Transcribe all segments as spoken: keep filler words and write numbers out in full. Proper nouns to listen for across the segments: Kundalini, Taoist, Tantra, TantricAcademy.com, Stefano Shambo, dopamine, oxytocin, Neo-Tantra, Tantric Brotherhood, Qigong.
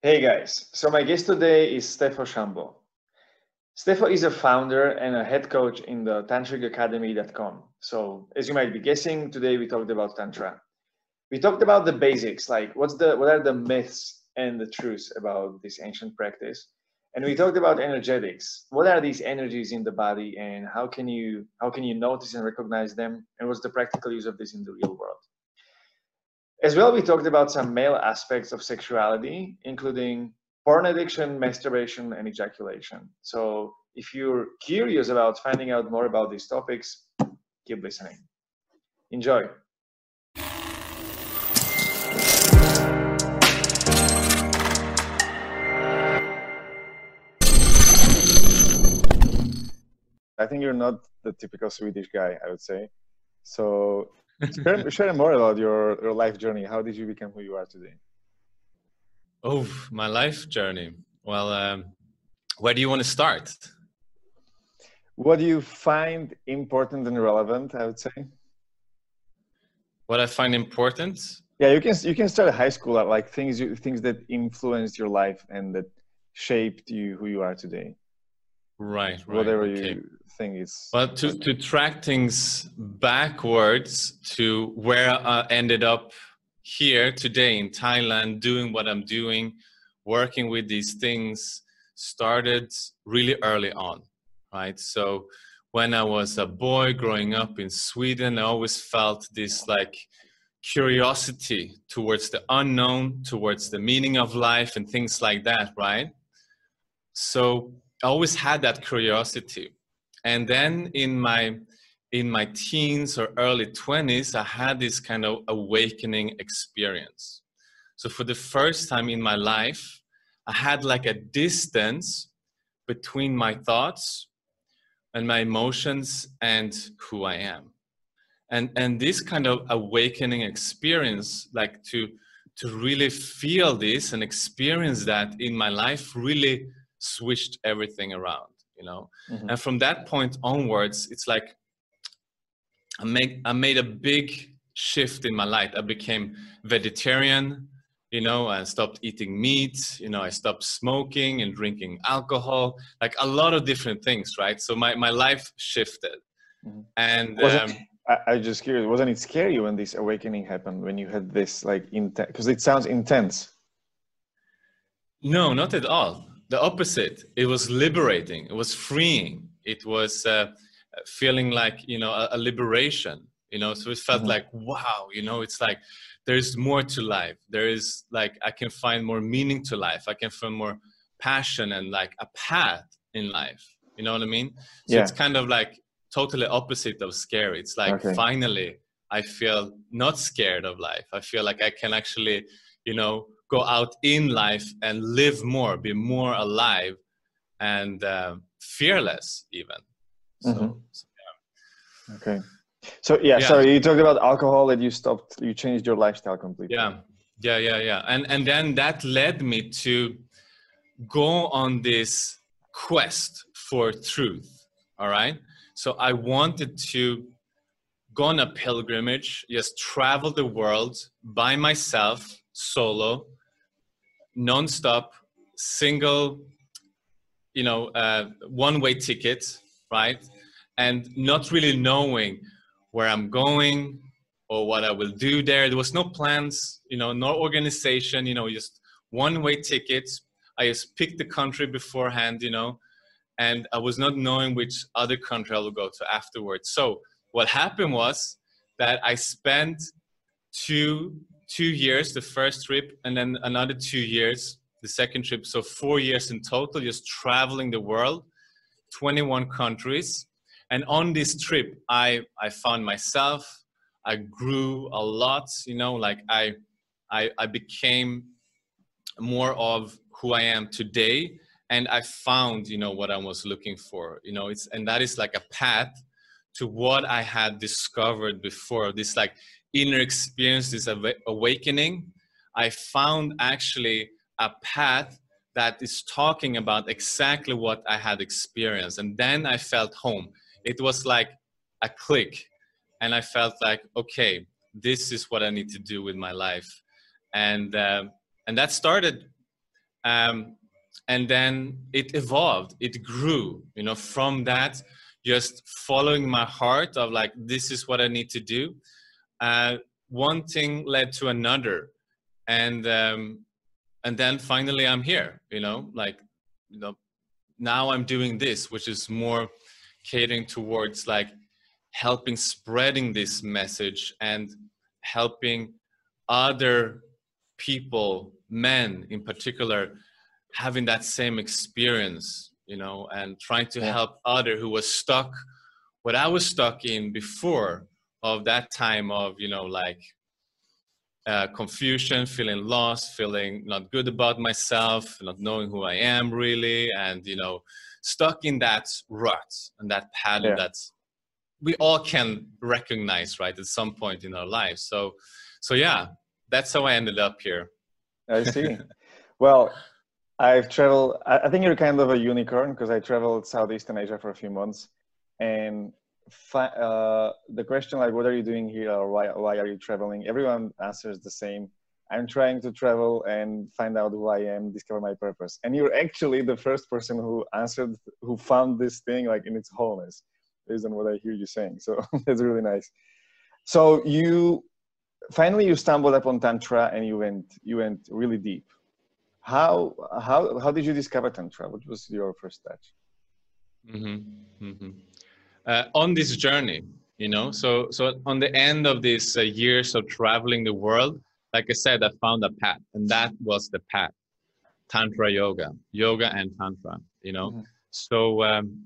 Hey guys, so my guest today is Stefano Shambo. Stefano is a founder and a head coach in the Tantric Academy dot com. So as you might be guessing, today we talked about Tantra. We talked about the basics, like what's the, what are the myths and the truths about this ancient practice. And we talked about energetics. What are these energies in the body and how can you, how can you notice and recognize them? And what's the practical use of this in the real world? As well, we talked about some male aspects of sexuality, including porn addiction, masturbation, and ejaculation. So if you're curious about finding out more about these topics, keep listening. Enjoy. I think you're not the typical Swedish guy, I would say. So share, share more about your, your life journey. How did you become who you are today? Oh, my life journey. Well, um, where do you want to start? What do you find important and relevant, I would say? What I find important? Yeah, you can, you can start at high school, at like things, you, things that influenced your life and that shaped you, who you are today. Right, right. Whatever you okay. think is... Well, to, to track things backwards to where I ended up here today in Thailand, doing what I'm doing, working with these things, started really early on, right? So when I was a boy growing up in Sweden, I always felt this like curiosity towards the unknown, towards the meaning of life and things like that, right? So I always had that curiosity. And then in my in my teens or early twenties, I had this kind of awakening experience. So for the first time in my life, I had like a distance between my thoughts and my emotions and who I am. And and this kind of awakening experience, like to to really feel this and experience that in my life, really switched everything around, you know. Mm-hmm. And from that point onwards, it's like I make I made a big shift in my life. I became vegetarian, you know. I stopped eating meat, you know. I stopped smoking and drinking alcohol, like a lot of different things, right? So my my life shifted. Mm-hmm. And um, I, I just curious, wasn't it scary when this awakening happened? When you had this like intense, because it sounds intense. No, not at all. The opposite. It was liberating. It was freeing. It was uh, feeling like, you know, a, a liberation, you know. So it felt mm-hmm. like, wow, you know, it's like there's more to life. There is like, I can find more meaning to life. I can find more passion and like a path in life. You know what I mean? So yeah. It's kind of like totally opposite of scary. It's like, okay. Finally, I feel not scared of life. I feel like I can actually, you know, go out in life and live more, be more alive and uh, fearless even. So, mm-hmm. so yeah. Okay. So yeah, yeah, sorry, you talked about alcohol that you stopped, you changed your lifestyle completely. Yeah, yeah, yeah, yeah. And, and then that led me to go on this quest for truth, all right? So I wanted to go on a pilgrimage, just travel the world by myself, solo, non-stop, single, you know, uh, one-way ticket, right? And not really knowing where I'm going or what I will do there. There was no plans, you know, no organization, you know, just one-way tickets. I just picked the country beforehand, you know, and I was not knowing which other country I will go to afterwards. So what happened was that I spent two two years, the first trip, and then another two years, the second trip. So four years in total, just traveling the world, twenty-one countries. And on this trip, I, I found myself, I grew a lot, you know, like I, I, I became more of who I am today. And I found, you know, what I was looking for, you know, it's, and that is like a path to what I had discovered before, this like inner experience, this awakening. I found actually a path that is talking about exactly what I had experienced. And then I felt home. It was like a click. And I felt like, okay, this is what I need to do with my life. And, uh, and that started Um, and then it evolved, it grew, you know, from that, just following my heart of like, this is what I need to do. Uh, one thing led to another. And, um, and then finally I'm here, you know, like, you know, now I'm doing this, which is more catering towards like helping spreading this message and helping other people, men in particular, having that same experience, you know, and trying to yeah. help other who was stuck, what I was stuck in before of that time of, you know, like uh, confusion, feeling lost, feeling not good about myself, not knowing who I am really. And, you know, stuck in that rut and that pattern yeah. that's, we all can recognize, right, at some point in our lives. So, so yeah, that's how I ended up here. I see. Well, I've traveled, I think you're kind of a unicorn because I traveled Southeastern Asia for a few months. And uh, the question like, what are you doing here? Or why, why are you traveling? Everyone answers the same. I'm trying to travel and find out who I am, discover my purpose. And you're actually the first person who answered, who found this thing like in its wholeness, based on what I hear you saying. So that's really nice. So you, finally you stumbled upon Tantra and you went, you went really deep. How, how, how did you discover Tantra? What was your first touch? Mm-hmm. Mm-hmm. Uh, on this journey, you know, so, so on the end of these uh, years of traveling the world, like I said, I found a path, and that was the path, Tantra yoga, yoga and Tantra, you know, mm-hmm. so, um,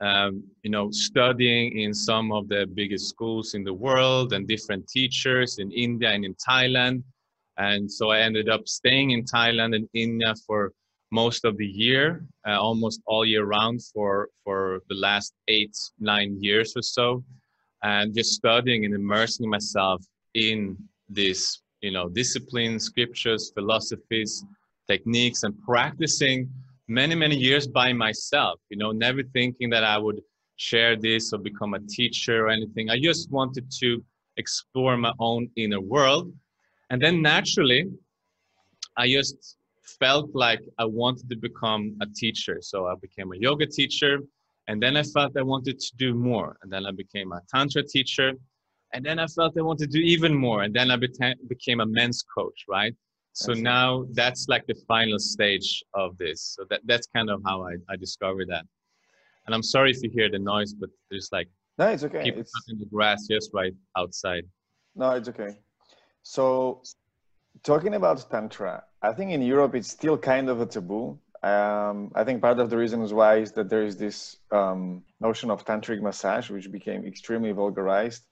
um, you know, studying in some of the biggest schools in the world and different teachers in India and in Thailand. And so I ended up staying in Thailand and India for most of the year, uh, almost all year round for, for the last eight, nine years or so. And just studying and immersing myself in this, you know, disciplines, scriptures, philosophies, techniques, and practicing many, many years by myself, you know, never thinking that I would share this or become a teacher or anything. I just wanted to explore my own inner world. And then naturally, I just felt like I wanted to become a teacher. So I became a yoga teacher, and then I felt I wanted to do more. And then I became a Tantra teacher, and then I felt I wanted to do even more. And then I became a men's coach, right? So that's now that's like the final stage of this. So that, that's kind of how I, I discovered that. And I'm sorry if you hear the noise, but there's like no, it's okay. people it's... cutting the grass just right outside. No, it's okay. So talking about Tantra, I think in Europe, it's still kind of a taboo. Um, I think part of the reason why is that there is this um, notion of tantric massage, which became extremely vulgarized.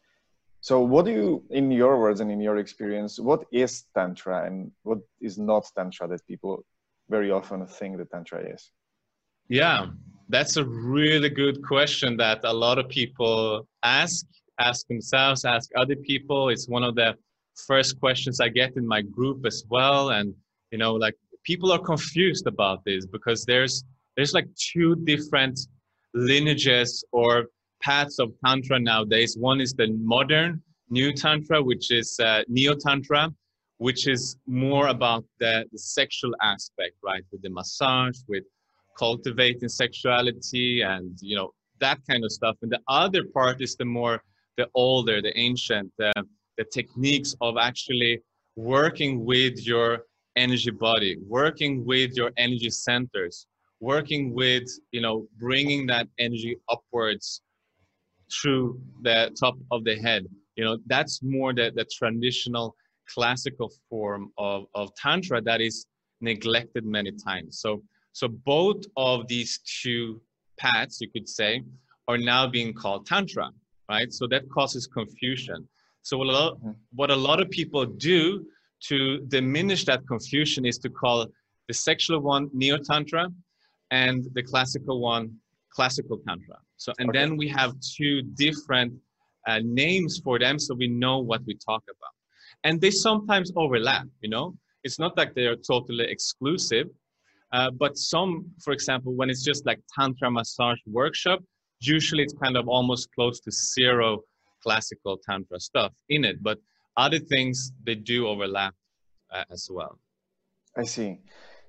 So what do you, in your words and in your experience, what is Tantra and what is not Tantra that people very often think that Tantra is? Yeah, that's a really good question that a lot of people ask, ask themselves, ask other people. It's one of the first questions I get in my group as well. And you know, like people are confused about this because there's there's like two different lineages or paths of Tantra nowadays. One is the modern new Tantra, which is uh, neo Tantra, which is more about the, the sexual aspect, right, with the massage, with cultivating sexuality, and you know, that kind of stuff. And the other part is the more the older, the ancient, uh, the techniques of actually working with your energy body, working with your energy centers, working with, you know, bringing that energy upwards through the top of the head. You know, that's more the, the traditional classical form of, of Tantra that is neglected many times. So, so both of these two paths, you could say, are now being called Tantra, right? So that causes confusion. So what a, lot, what a lot of people do to diminish that confusion is to call the sexual one Neo-Tantra and the classical one Classical Tantra. So, and okay. then we have two different uh, names for them so we know what we talk about. And they sometimes overlap, you know? It's not like they are totally exclusive, uh, but some, for example, when it's just like Tantra massage workshop, usually it's kind of almost close to zero classical Tantra stuff in it, but other things they do overlap uh, as well. I see.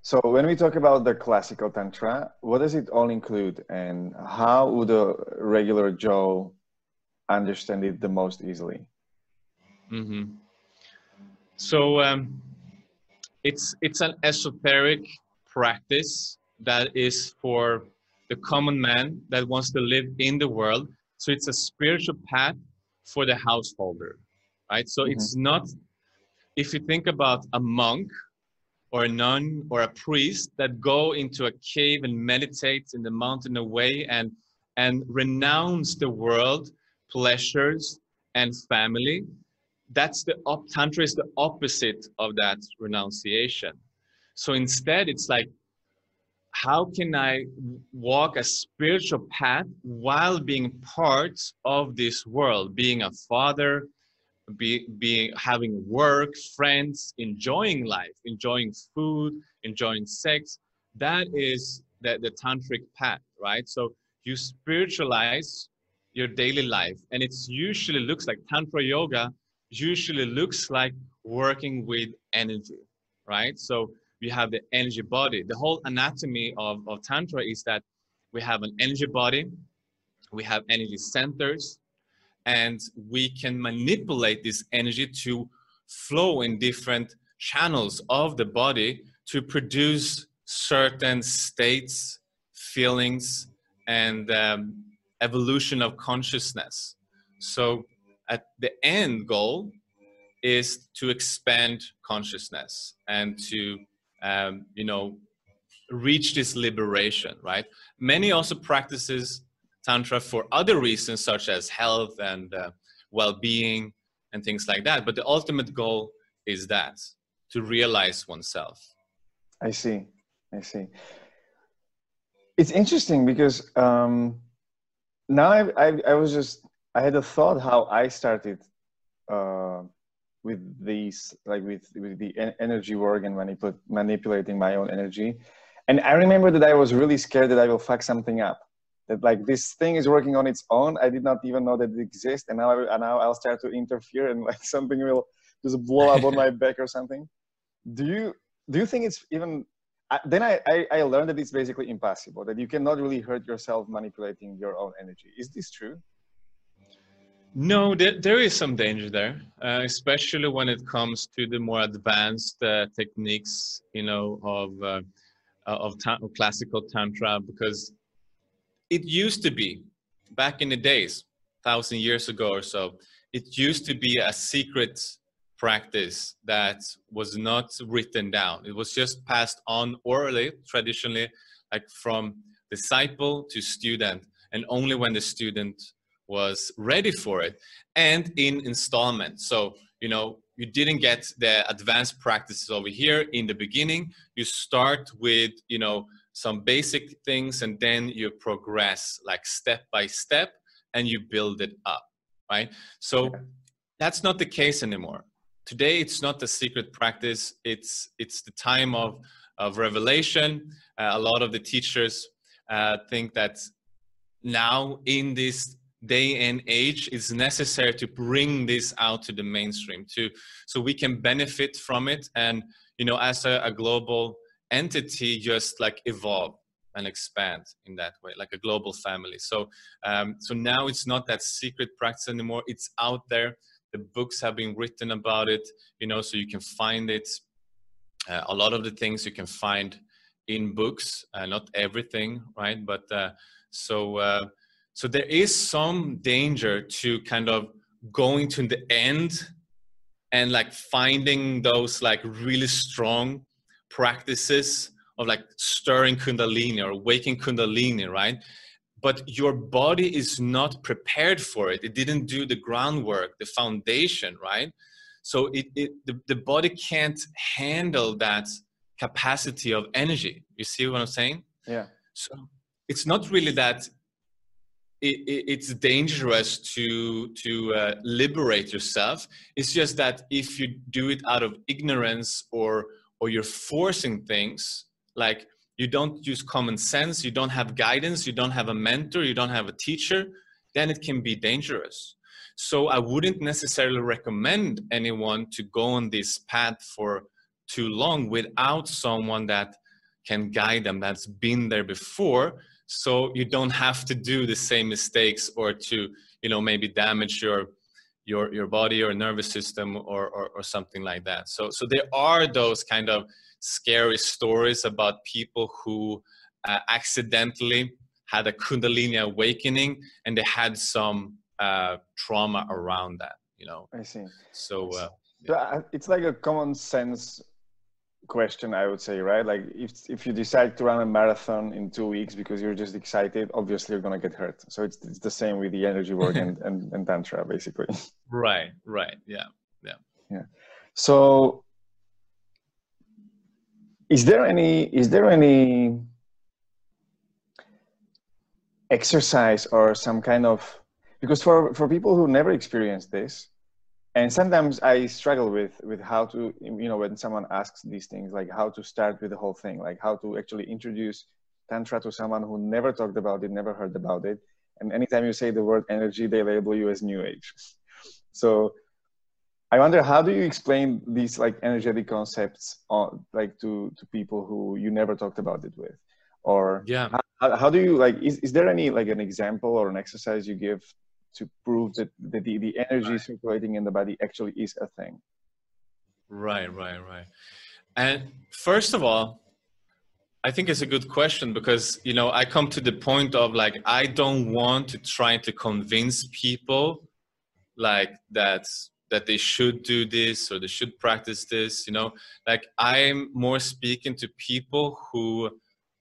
So when we talk about the classical Tantra, what does it all include, and how would a regular Joe understand it the most easily? Mm-hmm. So um, it's, it's an esoteric practice that is for the common man that wants to live in the world. So it's a spiritual path for the householder, right? So mm-hmm. it's not, if you think about a monk, or a nun or a priest that go into a cave and meditate in the mountain away and, and renounce the world, pleasures and family. That's the, op Tantra is the opposite of that renunciation. So instead it's like, how can I walk a spiritual path while being part of this world, being a father, Be, being having work, friends, enjoying life, enjoying food, enjoying sex. That is the, the tantric path, right? So you spiritualize your daily life, and it's usually looks like tantra yoga usually looks like working with energy, right? So we have the energy body. The whole anatomy of, of tantra is that we have an energy body, we have energy centers, and we can manipulate this energy to flow in different channels of the body to produce certain states, feelings, and um, evolution of consciousness. So at the end goal is to expand consciousness and to, um, you know, reach this liberation, right? Many also practices Tantra for other reasons such as health and uh, well-being and things like that. But the ultimate goal is that, to realize oneself. I see, I see. It's interesting because um, now I've, I've, I was just, I had a thought how I started uh, with these, like with, with the energy work and manip manipulating my own energy. And I remember that I was really scared that I will fuck something up. That like this thing is working on its own. I did not even know that it exists, and now, I, and now I'll start to interfere, and like something will just blow up on my back or something. Do you do you think it's even? I, then I, I I learned that it's basically impossible, that you cannot really hurt yourself manipulating your own energy. Is this true? No, there, there is some danger there, uh, especially when it comes to the more advanced uh, techniques, you know, of uh, of, ta of classical Tantra, because it used to be, back in the days, thousand years ago or so, it used to be a secret practice that was not written down. It was just passed on orally, traditionally, like from disciple to student, and only when the student was ready for it, and in installments. So, you know, you didn't get the advanced practices over here in the beginning. You start with, you know, some basic things, and then you progress like step by step and you build it up, right? So okay. That's not the case anymore. Today, it's not the secret practice. It's, it's the time of, of revelation. Uh, a lot of the teachers uh, think that now in this day and age, it's necessary to bring this out to the mainstream too, so we can benefit from it. And, you know, as a, a global entity, just like evolve and expand in that way, like a global family. So um, so now it's not that secret practice anymore. It's out there. The books have been written about it, you know, so you can find it. Uh, a lot of the things you can find in books, uh, not everything, right? But uh, so, uh, so there is some danger to kind of going to the end and like finding those like really strong practices of like stirring Kundalini or waking Kundalini, right? But your body is not prepared for it. It didn't do the groundwork, the foundation, right? So it, it the, the body can't handle that capacity of energy. You see what I'm saying? Yeah. So it's not really that it, it, it's dangerous to, to uh, liberate yourself. It's just that if you do it out of ignorance or or you're forcing things, like you don't use common sense, you don't have guidance, you don't have a mentor, you don't have a teacher, then it can be dangerous. So I wouldn't necessarily recommend anyone to go on this path for too long without someone that can guide them, that's been there before, so you don't have to do the same mistakes or to, you know, maybe damage your your your body or nervous system or or, or something like that. So so there are those kind of scary stories about people who uh, accidentally had a Kundalini awakening and they had some uh, trauma around that, you know. I see. So uh, yeah. It's like a common sense question, I would say, right? Like if, if you decide to run a marathon in two weeks because you're just excited, obviously you're going to get hurt. So it's, it's the same with the energy work and, and, and Tantra, basically. Right, right. Yeah, yeah. Yeah. So is there any, is there any exercise or some kind of, because for, for people who never experienced this, and sometimes I struggle with, with how to, you know, when someone asks these things, like how to start with the whole thing, like how to actually introduce Tantra to someone who never talked about it, never heard about it. And anytime you say the word energy, they label you as New Age. So I wonder, how do you explain these like energetic concepts on, like to, to people who you never talked about it with? Or yeah. how, how do you like, is, is there any like an example or an exercise you give to prove that the, the, the energy right. circulating in the body actually is a thing? Right, right, right. And first of all, I think it's a good question because, you know, I come to the point of like, I don't want to try to convince people like that, that they should do this or they should practice this, you know, like I'm more speaking to people who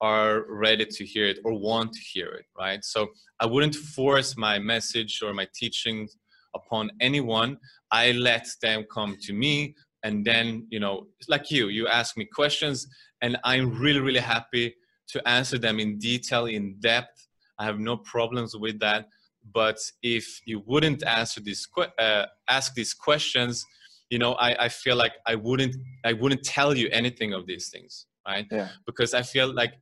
are ready to hear it or want to hear it, right? So I wouldn't force my message or my teachings upon anyone. I let them come to me, and then, you know, it's like you, you ask me questions and I'm really, really happy to answer them in detail, in depth. I have no problems with that. But if you wouldn't answer these, uh, ask these questions, you know, I, I feel like I wouldn't, I wouldn't tell you anything of these things, right? Yeah. Because I feel like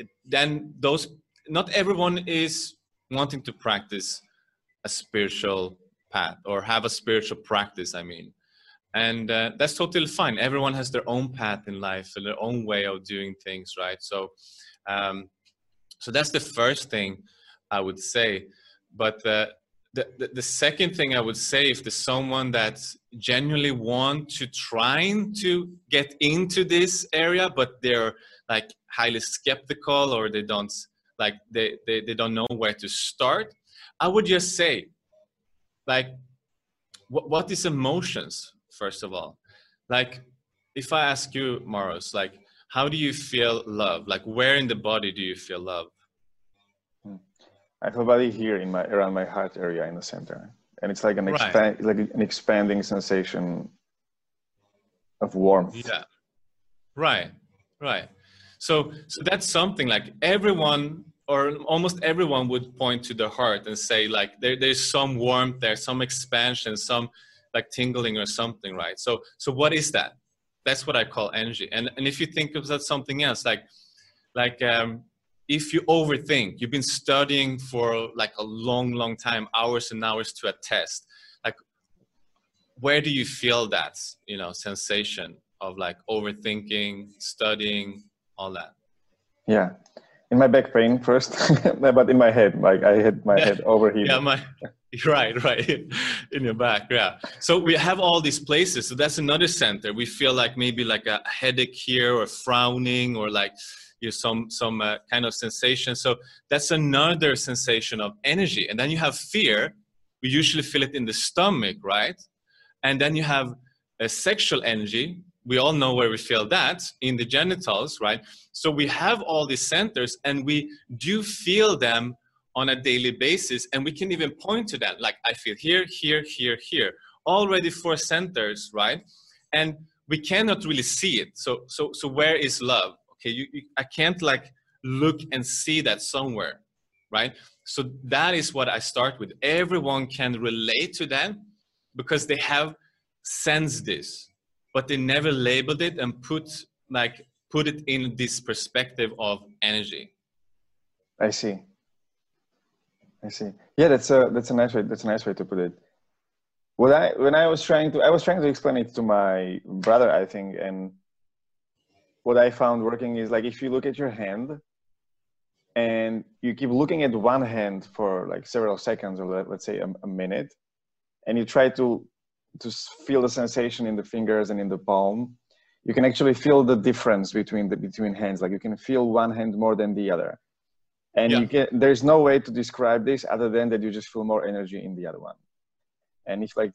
It, then those, not everyone is wanting to practice a spiritual path or have a spiritual practice, I mean. And uh, that's totally fine. Everyone has their own path in life and their own way of doing things, right? So, um, so that's the first thing I would say. But uh, the, the, the second thing I would say, if there's someone that genuinely wants to try to get into this area, but they're like highly skeptical or they don't like they, they they don't know where to start, I would just say, like, what what is emotions, first of all? Like, if I ask you, Maros, like, how do you feel love? Like, where in the body do you feel love? I feel body here in my around my heart area in the center, and it's like an right. expand like an expanding sensation of warmth. Yeah. Right. Right. So, so that's something like everyone or almost everyone would point to the heart and say like there, there's some warmth there, some expansion, some like tingling or something, right? So, so what is that? That's what I call energy. And, and if you think of that something else, like, like um, if you overthink, you've been studying for like a long, long time, hours and hours to a test, like where do you feel that, you know, sensation of like overthinking, studying, all that? Yeah, in my back pain first, but in my head, like I hit my yeah. head overheating. Yeah, my, right, right, in your back, yeah. So we have all these places, so that's another center. We feel like maybe like a headache here or frowning or like you know, some, some uh, kind of sensation. So that's another sensation of energy. And then you have fear. We usually feel it in the stomach, right? And then you have a sexual energy. We all know where we feel that, in the genitals, right? So we have all these centers and we do feel them on a daily basis, and we can even point to that. Like I feel here, here, here, here, already four centers, right? And we cannot really see it. So, so, so where is love? Okay, you, you, I can't like look and see that somewhere, right? So that is what I start with. Everyone can relate to that because they have sensed this, but they never labeled it and put like put it in this perspective of energy. I see. I see. Yeah, that's a that's a nice way that's a nice way to put it. What I when I was trying to I was trying to explain it to my brother, I think, and what I found working is, like, if you look at your hand and you keep looking at one hand for like several seconds, or let's say a, a minute, and you try to to feel the sensation in the fingers and in the palm, you can actually feel the difference between the between hands. Like, you can feel one hand more than the other. And yeah. you can, there's no way to describe this other than that you just feel more energy in the other one. And if, like,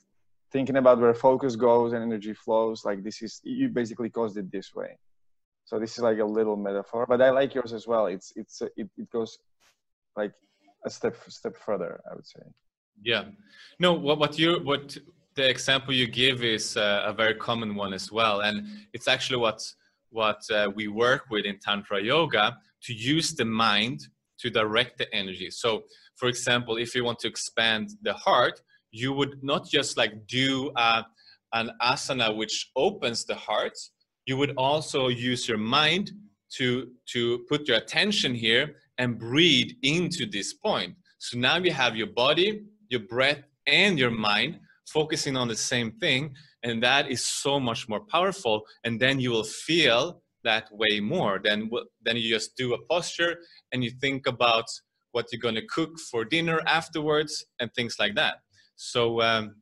thinking about where focus goes and energy flows, like, this is, you basically caused it this way. So this is like a little metaphor, but I like yours as well. It's, it's, it, it goes like a step, step further, I would say. Yeah. No, what, what you, what the example you give is uh, a very common one as well. And it's actually what, what uh, we work with in Tantra Yoga, to use the mind to direct the energy. So for example, if you want to expand the heart, you would not just like do uh, an asana which opens the heart. You would also use your mind to, to put your attention here and breathe into this point. So now you have your body, your breath, and your mind focusing on the same thing. And that is so much more powerful. And then you will feel that way more than, than you just do a posture and you think about what you're going to cook for dinner afterwards and things like that. So, um,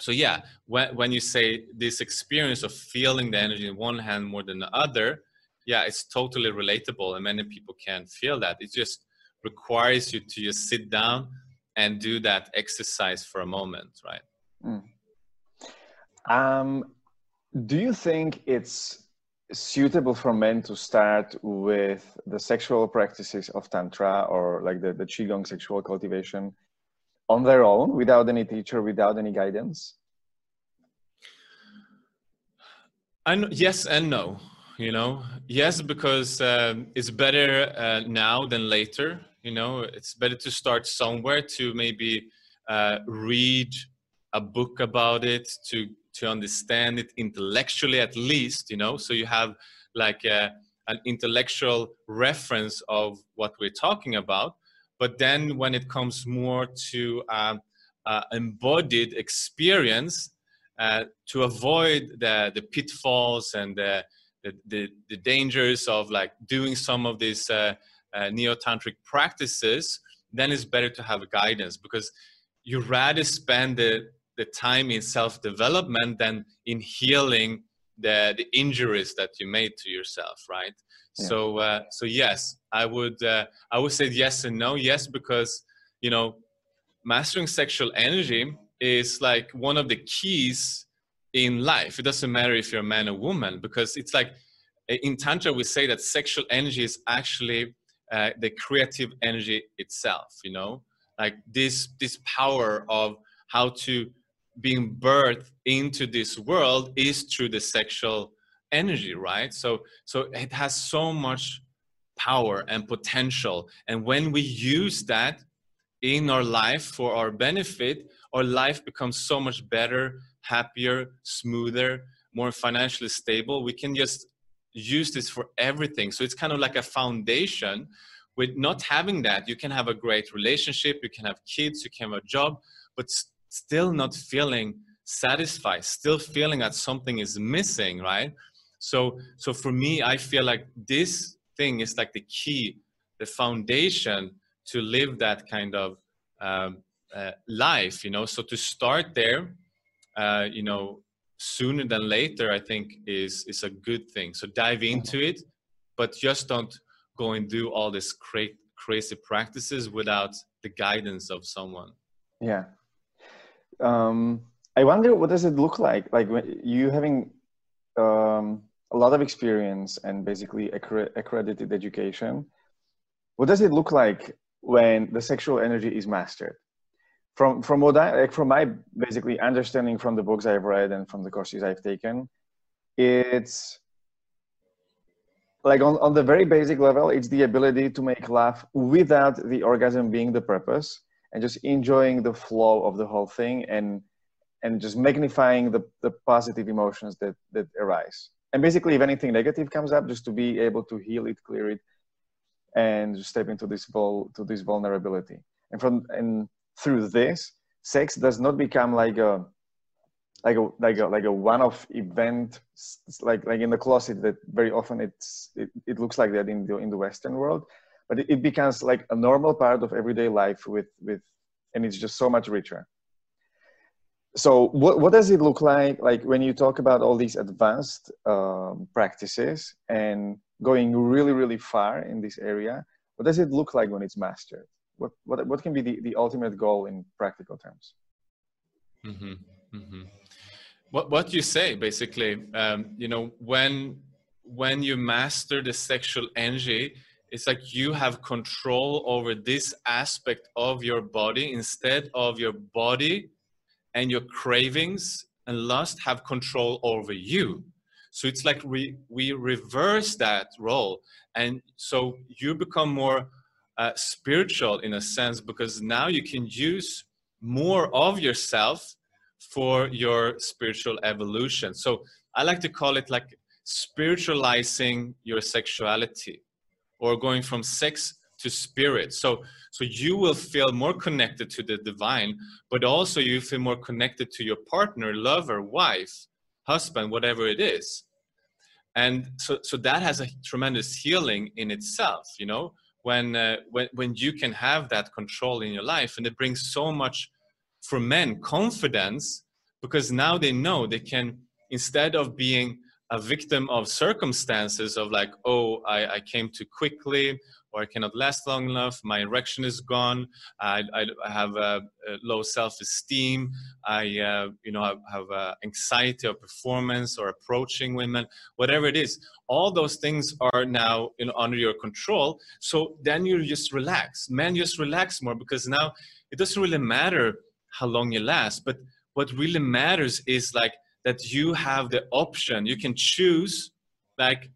So yeah, when, when you say this experience of feeling the energy in one hand more than the other, yeah, it's totally relatable, and many people can feel that. It just requires you to just sit down and do that exercise for a moment, right? Mm. Um, do you think it's suitable for men to start with the sexual practices of Tantra, or like the, the Qigong sexual cultivation, on their own, without any teacher, without any guidance? And yes and no, you know. Yes, because um, it's better uh, now than later, you know. It's better to start somewhere, to maybe uh, read a book about it, to to understand it intellectually at least, you know, so you have like a, an intellectual reference of what we're talking about. But then when it comes more to uh, uh, embodied experience, uh, to avoid the, the pitfalls and the, the, the dangers of like doing some of these uh, uh, neo-tantric practices, then it's better to have guidance, because you rather spend the, the time in self-development than in healing the, the injuries that you made to yourself, right? Yeah. So, uh, so yes, I would, uh, I would say yes and no. Yes, because, you know, mastering sexual energy is like one of the keys in life. It doesn't matter if you're a man or woman, because it's like in Tantra, we say that sexual energy is actually uh, the creative energy itself, you know, like this, this power of how to being birthed into this world is through the sexual energy, right? So, so it has so much power and potential. And when we use that in our life for our benefit, our life becomes so much better, happier, smoother, more financially stable. We can just use this for everything. So it's kind of like a foundation. With not having that, you can have a great relationship, you can have kids, you can have a job, but st- still not feeling satisfied, still feeling that something is missing, right? So, so for me, I feel like this thing is like the key, the foundation to live that kind of um, uh, life, you know. So to start there, uh, you know, sooner than later, I think is is a good thing. So dive into it, but just don't go and do all these cra- crazy practices without the guidance of someone. Yeah. Um, I wonder, what does it look like? Like when you having... Um, a lot of experience and basically accre- accredited education. What does it look like when the sexual energy is mastered? From from what I like, from my basically understanding from the books I've read and from the courses I've taken, it's like on, on the very basic level, it's the ability to make love without the orgasm being the purpose, and just enjoying the flow of the whole thing, and and just magnifying the, the positive emotions that, that arise. And basically, if anything negative comes up, just to be able to heal it, clear it, and just step into this vul, to this vulnerability. And from and through this, sex does not become like a like a, like a, like a one-off event, like like in the closet, that very often it's it, it looks like that in the in the Western world, but it, it becomes like a normal part of everyday life with with, and it's just so much richer. So what, what does it look like, like when you talk about all these advanced um, practices and going really, really far in this area? What does it look like when it's mastered? What, what, what can be the, the ultimate goal in practical terms? Mm-hmm. Mm-hmm. What, what you say, basically, um, you know, when, when you master the sexual energy, it's like you have control over this aspect of your body instead of your body and your cravings and lust have control over you. So it's like we, we reverse that role. And so you become more uh, spiritual in a sense, because now you can use more of yourself for your spiritual evolution. So I like to call it like spiritualizing your sexuality, or going from sex to spirit. So, so you will feel more connected to the divine, but also you feel more connected to your partner, lover, wife, husband, whatever it is. And so, so that has a tremendous healing in itself, you know, when, uh, when, when you can have that control in your life. And it brings so much, for men, confidence, because now they know they can, instead of being a victim of circumstances of like, oh, I, I came too quickly, or I cannot last long enough, my erection is gone, I, I, I have a, a low self-esteem, I, uh, you know, I have uh, anxiety of performance or approaching women, whatever it is. All those things are now in, under your control. So then you just relax. Men just relax more, because now it doesn't really matter how long you last, but what really matters is like that you have the option. You can choose like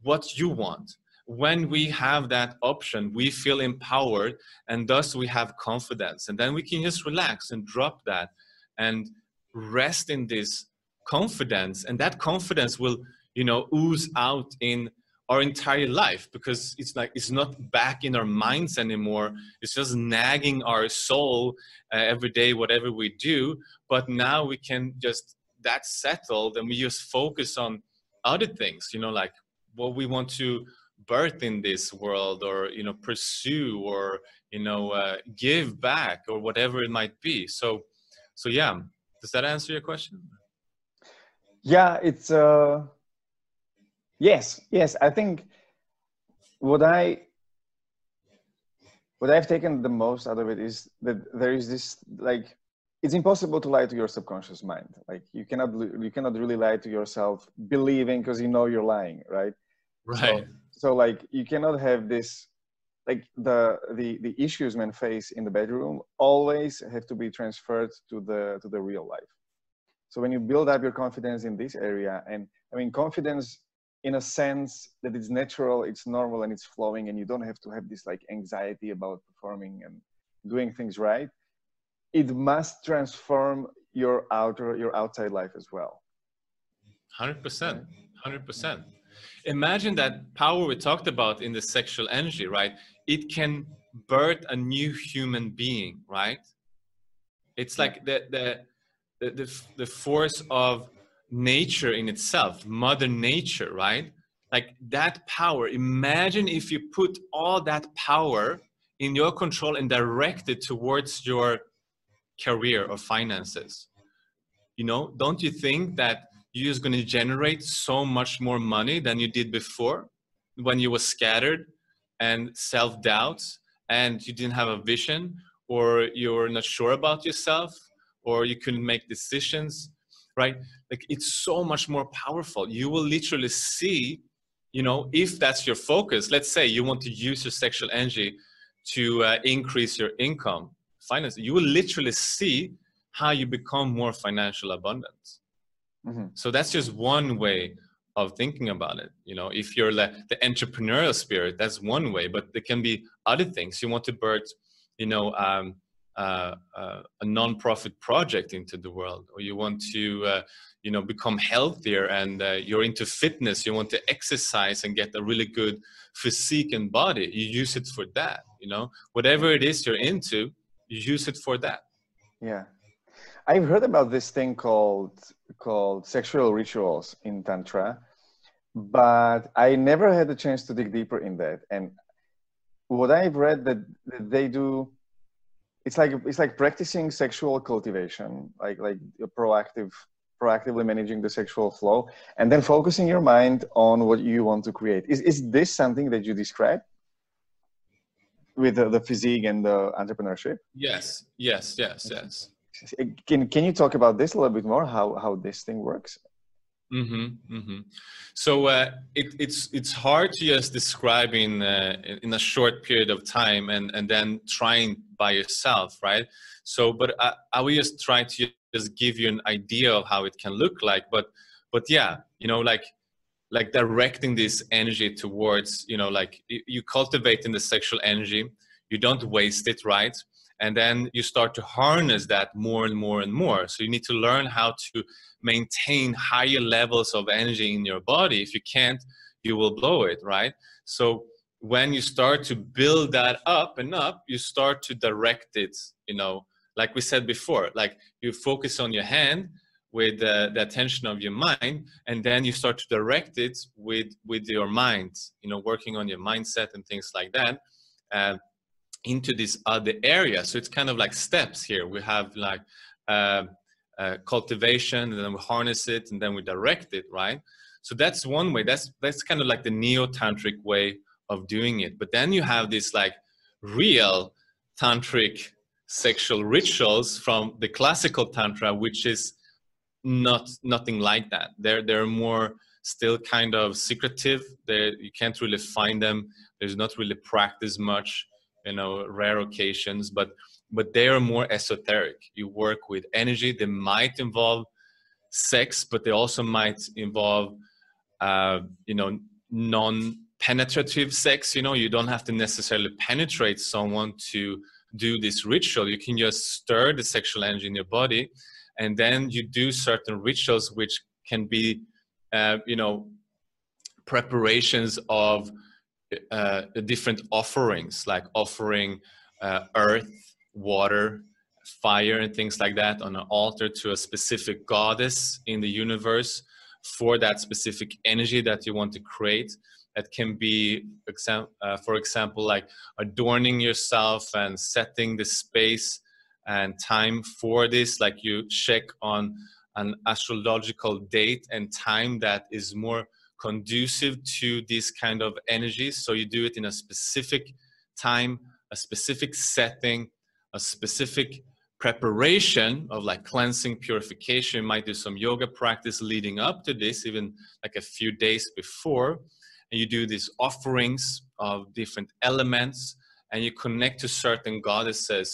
what you want. When we have that option, we feel empowered, and thus we have confidence. And then we can just relax and drop that and rest in this confidence. And that confidence will, you know, ooze out in our entire life, because it's like, it's not back in our minds anymore. It's just nagging our soul uh, every day, whatever we do. But now we can just, that's settled, and we just focus on other things, you know, like what we want to birth in this world, or, you know, pursue, or, you know, uh, give back, or whatever it might be. So, so yeah, does that answer your question? Yeah, it's, uh, yes, yes. I think what I, what I've taken the most out of it is that there is this, like, it's impossible to lie to your subconscious mind. Like you cannot, you cannot really lie to yourself believing, because you know you're lying, right? Right. So, so like you cannot have this, like the, the, the issues men face in the bedroom always have to be transferred to the, to the real life. So when you build up your confidence in this area, and I mean, confidence in a sense that it's natural, it's normal, and it's flowing, and you don't have to have this like anxiety about performing and doing things right. It must transform your outer, your outside life as well. one hundred percent, one hundred percent. Imagine that power we talked about in the sexual energy, right? It can birth a new human being, right? It's like the, the, the, the, the force of nature in itself, Mother Nature, right? Like that power. Imagine if you put all that power in your control and direct it towards your career or finances. You know, don't you think that you're just going to generate so much more money than you did before, when you were scattered and self-doubts and you didn't have a vision, or you're not sure about yourself, or you couldn't make decisions, right? Like it's so much more powerful. You will literally see, you know, if that's your focus. Let's say you want to use your sexual energy to uh, increase your income, finance, you will literally see how you become more financial abundant. Mm-hmm. So that's just one way of thinking about it. You know, if you're like the entrepreneurial spirit, that's one way, but there can be other things. You want to birth, you know, um, uh, uh, a non-profit project into the world, or you want to, uh, you know, become healthier, and uh, you're into fitness. You want to exercise and get a really good physique and body. You use it for that, you know, whatever it is you're into, you use it for that. Yeah. I've heard about this thing called called sexual rituals in Tantra, but I never had the chance to dig deeper in that. And what I've read that, that they do, it's like it's like practicing sexual cultivation, like like proactive, proactively managing the sexual flow, and then focusing your mind on what you want to create. Is is this something that you describe with the, the physique and the entrepreneurship? Yes, yes, yes, yes. Can can you talk about this a little bit more? How how this thing works? Mm-hmm, mm-hmm. So uh, it, it's it's hard to just describe in uh, in a short period of time, and and then trying by yourself, right? So, but I, I will just try to just give you an idea of how it can look like. But but yeah, you know, like like directing this energy towards, you know, like you cultivating the sexual energy, you don't waste it, right? And then you start to harness that more and more and more. So you need to learn how to maintain higher levels of energy in your body. If you can't, you will blow it, right? So when you start to build that up and up, you start to direct it, you know, like we said before, like you focus on your hand with uh, the attention of your mind, and then you start to direct it with, with your mind, you know, working on your mindset and things like that. Uh, into this other area. So it's kind of like steps here. We have like uh, uh, cultivation, and then we harness it, and then we direct it, right? So that's one way. That's that's kind of like the neo-tantric way of doing it. But then you have this like real tantric sexual rituals from the classical tantra, which is not nothing like that. They're, they're more still kind of secretive. They're, you can't really find them. There's not really practice much. You know, rare occasions, but but they are more esoteric. You work with energy. They might involve sex, but they also might involve, uh, you know, non-penetrative sex. You know, you don't have to necessarily penetrate someone to do this ritual. You can just stir the sexual energy in your body, and then you do certain rituals, which can be, uh, you know, preparations of Uh, different offerings, like offering uh, earth, water, fire, and things like that on an altar to a specific goddess in the universe for that specific energy that you want to create. That can be, uh, for example, like adorning yourself and setting the space and time for this. Like you check on an astrological date and time that is more conducive to this kind of energy. So you do it in a specific time, a specific setting, a specific preparation of like cleansing, purification. You might do some yoga practice leading up to this, even like a few days before. And you do these offerings of different elements, and you connect to certain goddesses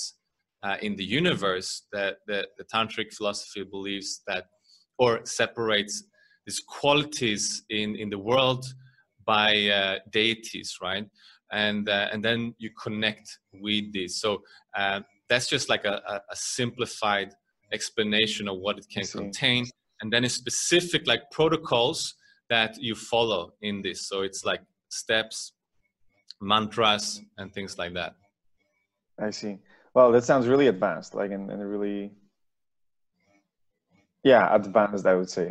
uh, in the universe that, that the tantric philosophy believes that, or separates these qualities in, in the world by uh, deities, right? And, uh, and then you connect with this. So uh, that's just like a, a simplified explanation of what it can contain. And then it's specific like protocols that you follow in this. So it's like steps, mantras, and things like that. I see. Well, that sounds really advanced, like, and, and really, yeah, advanced, I would say.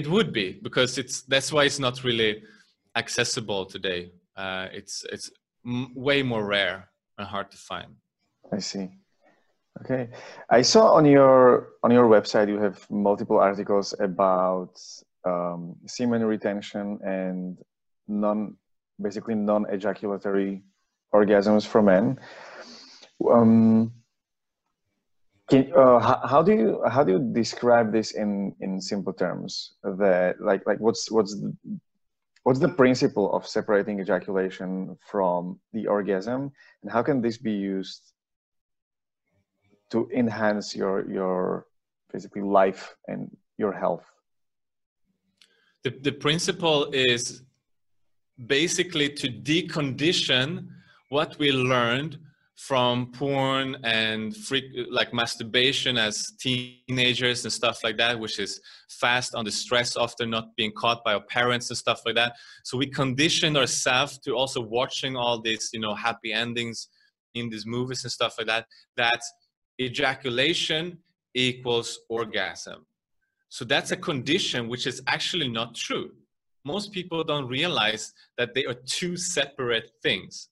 It would be, because it's that's why it's not really accessible today. Uh, it's it's m way more rare and hard to find. I see. Okay, I saw on your on your website you have multiple articles about um, semen retention and non basically non ejaculatory orgasms for men. Um, Can, uh, how, how do you how do you describe this in in simple terms? That like like what's what's the, what's the principle of separating ejaculation from the orgasm, and how can this be used to enhance your your basically life and your health? The the principle is basically to decondition what we learned from porn and free, like masturbation as teenagers and stuff like that, which is fast under stress, often not being caught by our parents and stuff like that. So we condition ourselves to also watching all these, you know, happy endings in these movies and stuff like that, that ejaculation equals orgasm. So that's a condition which is actually not true. Most people don't realize that they are two separate things,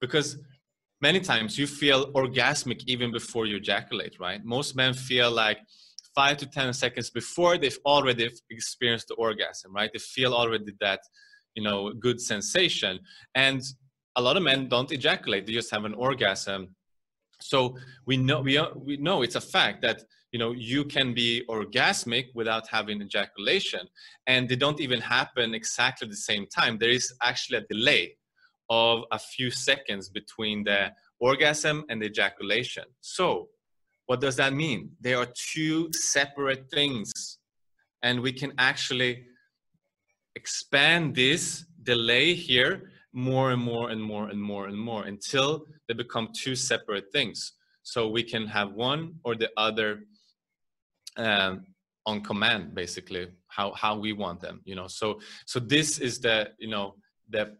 because many times you feel orgasmic even before you ejaculate, right? Most men feel like five to ten seconds before they've already experienced the orgasm, right? They feel already that, you know, good sensation. And a lot of men don't ejaculate. They just have an orgasm. So we know, we, are, we know it's a fact that, you know, you can be orgasmic without having ejaculation, and they don't even happen exactly at the same time. There is actually a delay of a few seconds between the orgasm and the ejaculation. So what does that mean? They are two separate things, and we can actually expand this delay here more and more and more and more and more until they become two separate things. So we can have one or the other um, on command, basically, how, how we want them, you know. So, so this is the, you know, the,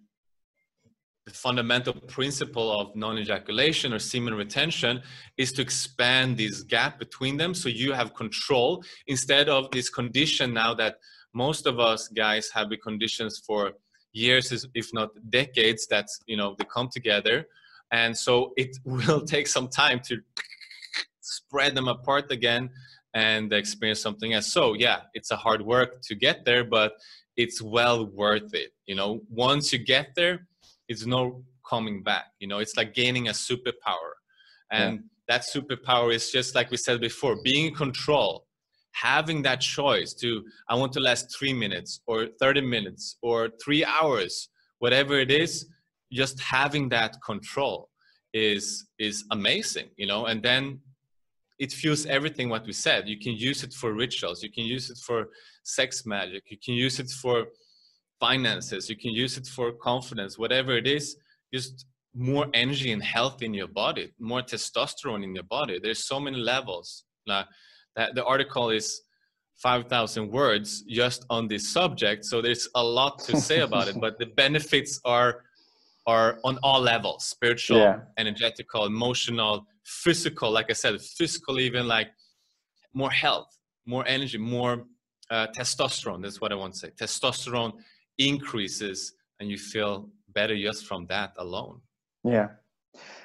the fundamental principle of non-ejaculation or semen retention is to expand this gap between them. So you have control instead of this condition now that most of us guys have the conditions for years, if not decades, that, you know, they come together. And so it will take some time to spread them apart again and experience something else. So yeah, it's a hard work to get there, but it's well worth it. You know, once you get there, it's no coming back. You know, it's like gaining a superpower. And yeah, that superpower is just like we said before, being in control, having that choice to, I want to last three minutes or thirty minutes or three hours, whatever it is. Just having that control is, is amazing, you know, and then it fuels everything what we said. You can use it for rituals. You can use it for sex magic. You can use it for finances. You can use it for confidence, whatever it is, just more energy and health in your body, more testosterone in your body. There's so many levels. Now, that the article is five thousand words just on this subject. So there's a lot to say about it, but the benefits are are on all levels, spiritual, yeah, energetical, emotional, physical, like I said, physical, even like more health, more energy, more uh, testosterone. That's what I want to say. Testosterone increases and you feel better just from that alone. Yeah.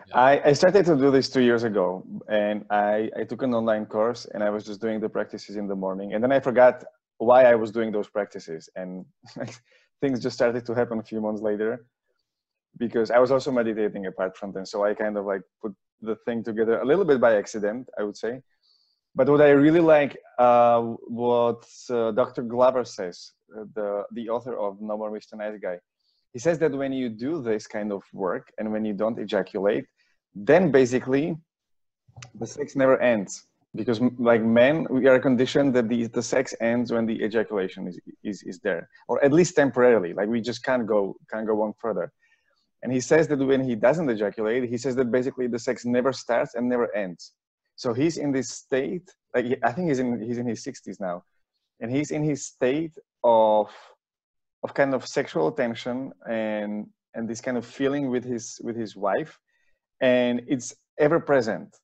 Yeah. I, I started to do this two years ago, and I, I took an online course, and I was just doing the practices in the morning, and then I forgot why I was doing those practices, and things just started to happen a few months later. Because I was also meditating apart from them. So I kind of like put the thing together a little bit by accident, I would say. But what I really like, uh, what uh, Doctor Glover says, uh, the, the author of No More Mister Nice Guy, he says that when you do this kind of work and when you don't ejaculate, then basically the sex never ends. Because like men, we are conditioned that the, the sex ends when the ejaculation is, is, is there. Or at least temporarily, like we just can't go, can't go on further. And he says that when he doesn't ejaculate, he says that basically the sex never starts and never ends. So he's in this state, like I think he's in, he's in his sixties now, and he's in his state of, of kind of sexual tension and, and this kind of feeling with his, with his wife, and it's ever present.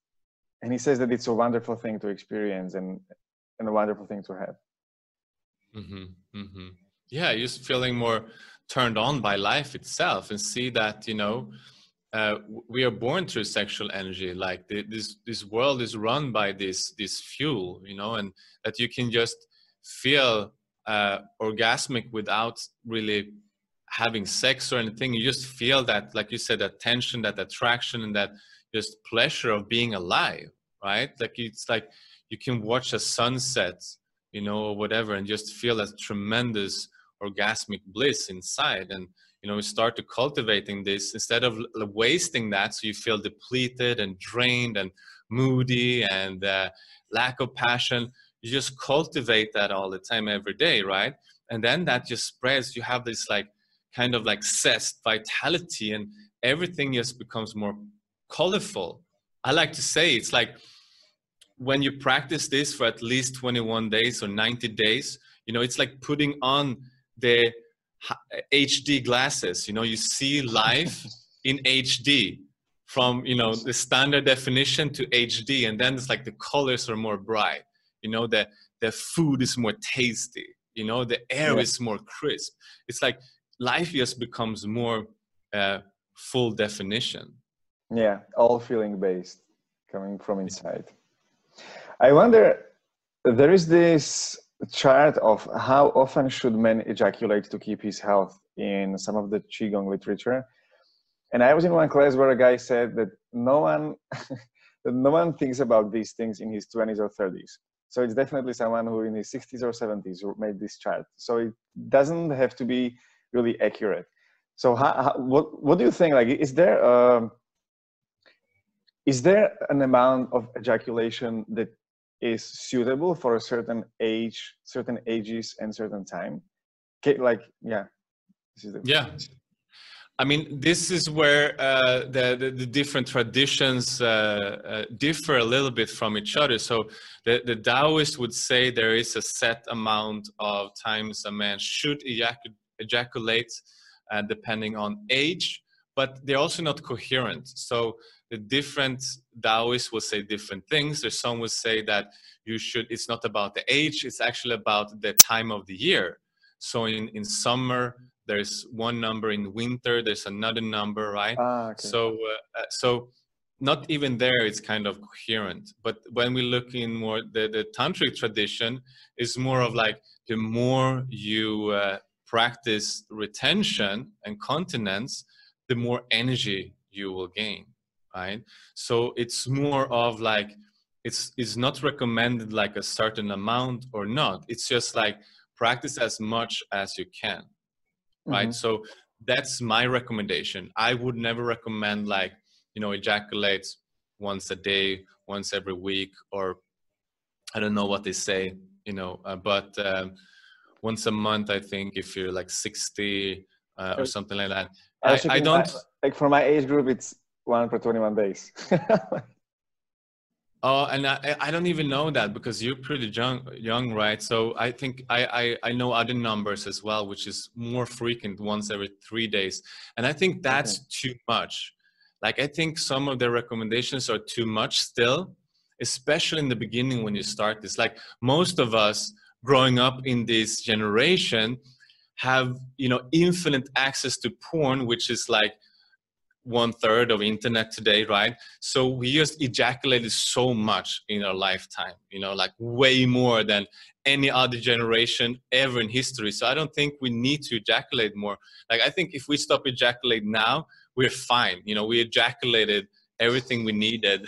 And he says that it's a wonderful thing to experience and, and a wonderful thing to have. Mm-hmm, mm-hmm. Yeah, you're just feeling more turned on by life itself, and see that, you know, uh, we are born through sexual energy. Like the, this, this world is run by this, this fuel, you know, and that you can just feel uh, orgasmic without really having sex or anything. You just feel that, like you said, that tension, that attraction, and that just pleasure of being alive, right? Like it's like you can watch a sunset, you know, or whatever, and just feel that tremendous orgasmic bliss inside. And you know, we start to cultivating this instead of wasting that, so you feel depleted and drained and moody and uh, lack of passion. You just cultivate that all the time, every day, right? And then that just spreads. You have this like kind of like zest, vitality, and everything just becomes more colorful. I like to say it's like when you practice this for at least twenty-one days or ninety days, you know, it's like putting on the H D glasses. You know, you see life in H D from, you know, the standard definition to H D, and then it's like the colors are more bright, you know, the, the food is more tasty, you know, the air yeah. is more crisp. It's like life just becomes more uh, full definition. Yeah, all feeling based, coming from inside. I wonder, there is this chart of how often should man ejaculate to keep his health in some of the Qigong literature. And I was in one class where a guy said that no one, that no one thinks about these things in his twenties or thirties. So it's definitely someone who in his sixties or seventies who made this chart. So it doesn't have to be really accurate. So how, how, what, what do you think? Like, is there, uh, is there an amount of ejaculation that is suitable for a certain age, certain ages and certain time? Like, yeah. This is the yeah. I mean, this is where uh, the, the, the different traditions uh, uh, differ a little bit from each other. So the, the Taoist would say there is a set amount of times a man should ejac- ejaculate uh, depending on age, but they're also not coherent. So the different Taoists will say different things. There's some will say that you should, it's not about the age, it's actually about the time of the year. So in, in summer, there's one number, in winter there's another number, right? Ah, okay. So, uh, so not even there it's kind of coherent. But when we look in more the, the tantric tradition, is more of like the more you uh, practice retention and continence, the more energy you will gain, right? So it's more of like it's it's not recommended like a certain amount or not. It's just like practice as much as you can. Right. Mm-hmm. So that's my recommendation. I would never recommend like, you know, ejaculate once a day, once every week, or I don't know what they say, you know, uh, but um, once a month, I think, if you're like sixty uh, or something like that. I, I don't like, for my age group, it's one per twenty-one days. Oh, and I, I don't even know that because you're pretty young, young, right? So I think I, I, I know other numbers as well, which is more frequent, once every three days. And I think that's okay. Too much. Like, I think some of the recommendations are too much still, especially in the beginning when you start this. Like, most of us growing up in this generation have, you know, infinite access to porn, which is like one third of internet today, right? So we just ejaculated so much in our lifetime, you know, like way more than any other generation ever in history. So I don't think we need to ejaculate more. Like, I think if we stop ejaculate now, we're fine. You know, we ejaculated everything we needed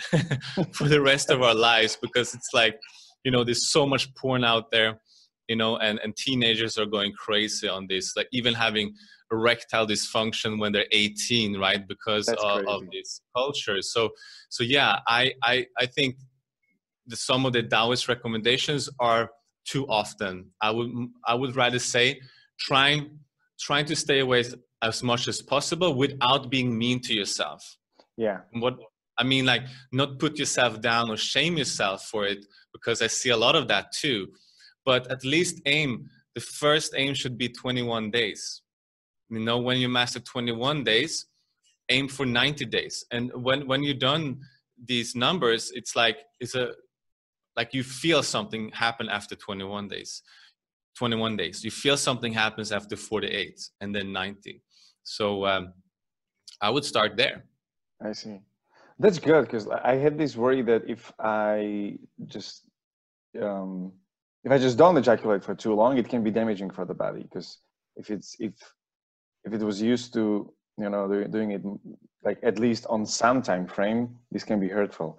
for the rest of our lives, because it's like, you know, there's so much porn out there, you know, and, and teenagers are going crazy on this, like even having erectile dysfunction when they're eighteen, right? Because of, of this culture. So, so yeah, I, I, I think the, some of the Taoist recommendations are too often. I would, I would rather say, trying, trying to stay away as much as possible without being mean to yourself. Yeah. What I mean, like, not put yourself down or shame yourself for it, because I see a lot of that too. But at least aim, the first aim should be twenty-one days. You know, when you master twenty-one days, aim for ninety days. And when, when you're done these numbers, it's like, it's a, like you feel something happen after twenty-one days, twenty-one days, you feel something happens after forty-eight and then ninety. So um, I would start there. I see. That's good. Cause I had this worry that if I just, um, if I just don't ejaculate for too long, it can be damaging for the body. Because if it's, if, if it was used to, you know, doing it like at least on some time frame, this can be hurtful.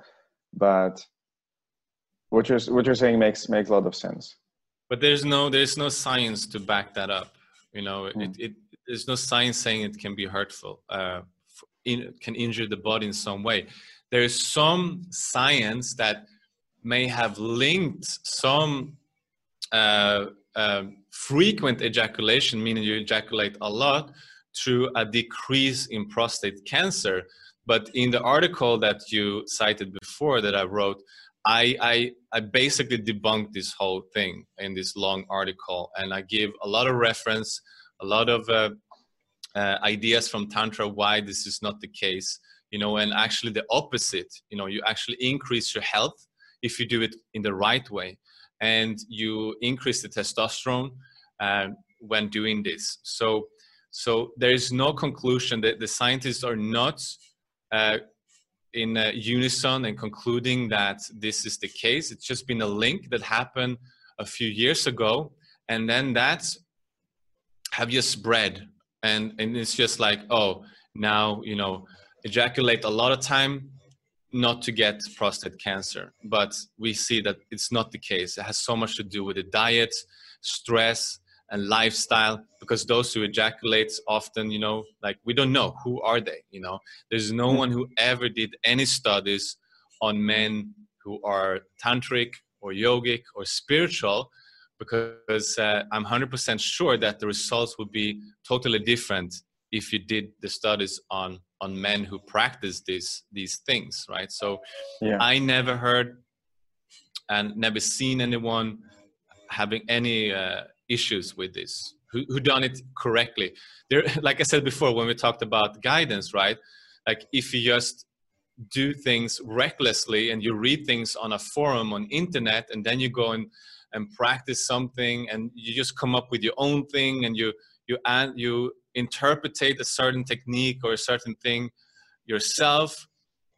But what you're, what you're saying makes, makes a lot of sense. But there's no, there's no science to back that up. You know, mm. it, it, there's no science saying it can be hurtful, uh, in, can injure the body in some way. There is some science that may have linked some uh, uh, frequent ejaculation, meaning you ejaculate a lot, to a decrease in prostate cancer. But in the article that you cited before that I wrote, I, I, I basically debunked this whole thing in this long article. And I give a lot of reference, a lot of uh, uh, ideas from Tantra why this is not the case. you know, and actually the opposite, you know, you actually increase your health if you do it in the right way, and you increase the testosterone uh, when doing this. So, so there is no conclusion that the scientists are not uh, in uh, unison and concluding that this is the case. It's just been a link that happened a few years ago, and then that's have you spread, and and it's just like, oh, now, you know, ejaculate a lot of time not to get prostate cancer. But we see that it's not the case. It has so much to do with the diet, stress, and lifestyle, because those who ejaculate often, you know, like, we don't know who are they, you know. There's no one who ever did any studies on men who are tantric or yogic or spiritual, because uh, I'm one hundred percent sure that the results would be totally different if you did the studies on on men who practice these these things, right? So yeah. I never heard and never seen anyone having any uh, issues with this who, who done it correctly. There, like I said before, when we talked about guidance, right? Like, if you just do things recklessly and you read things on a forum on internet, and then you go and and practice something, and you just come up with your own thing, and you you add you interpretate a certain technique or a certain thing yourself,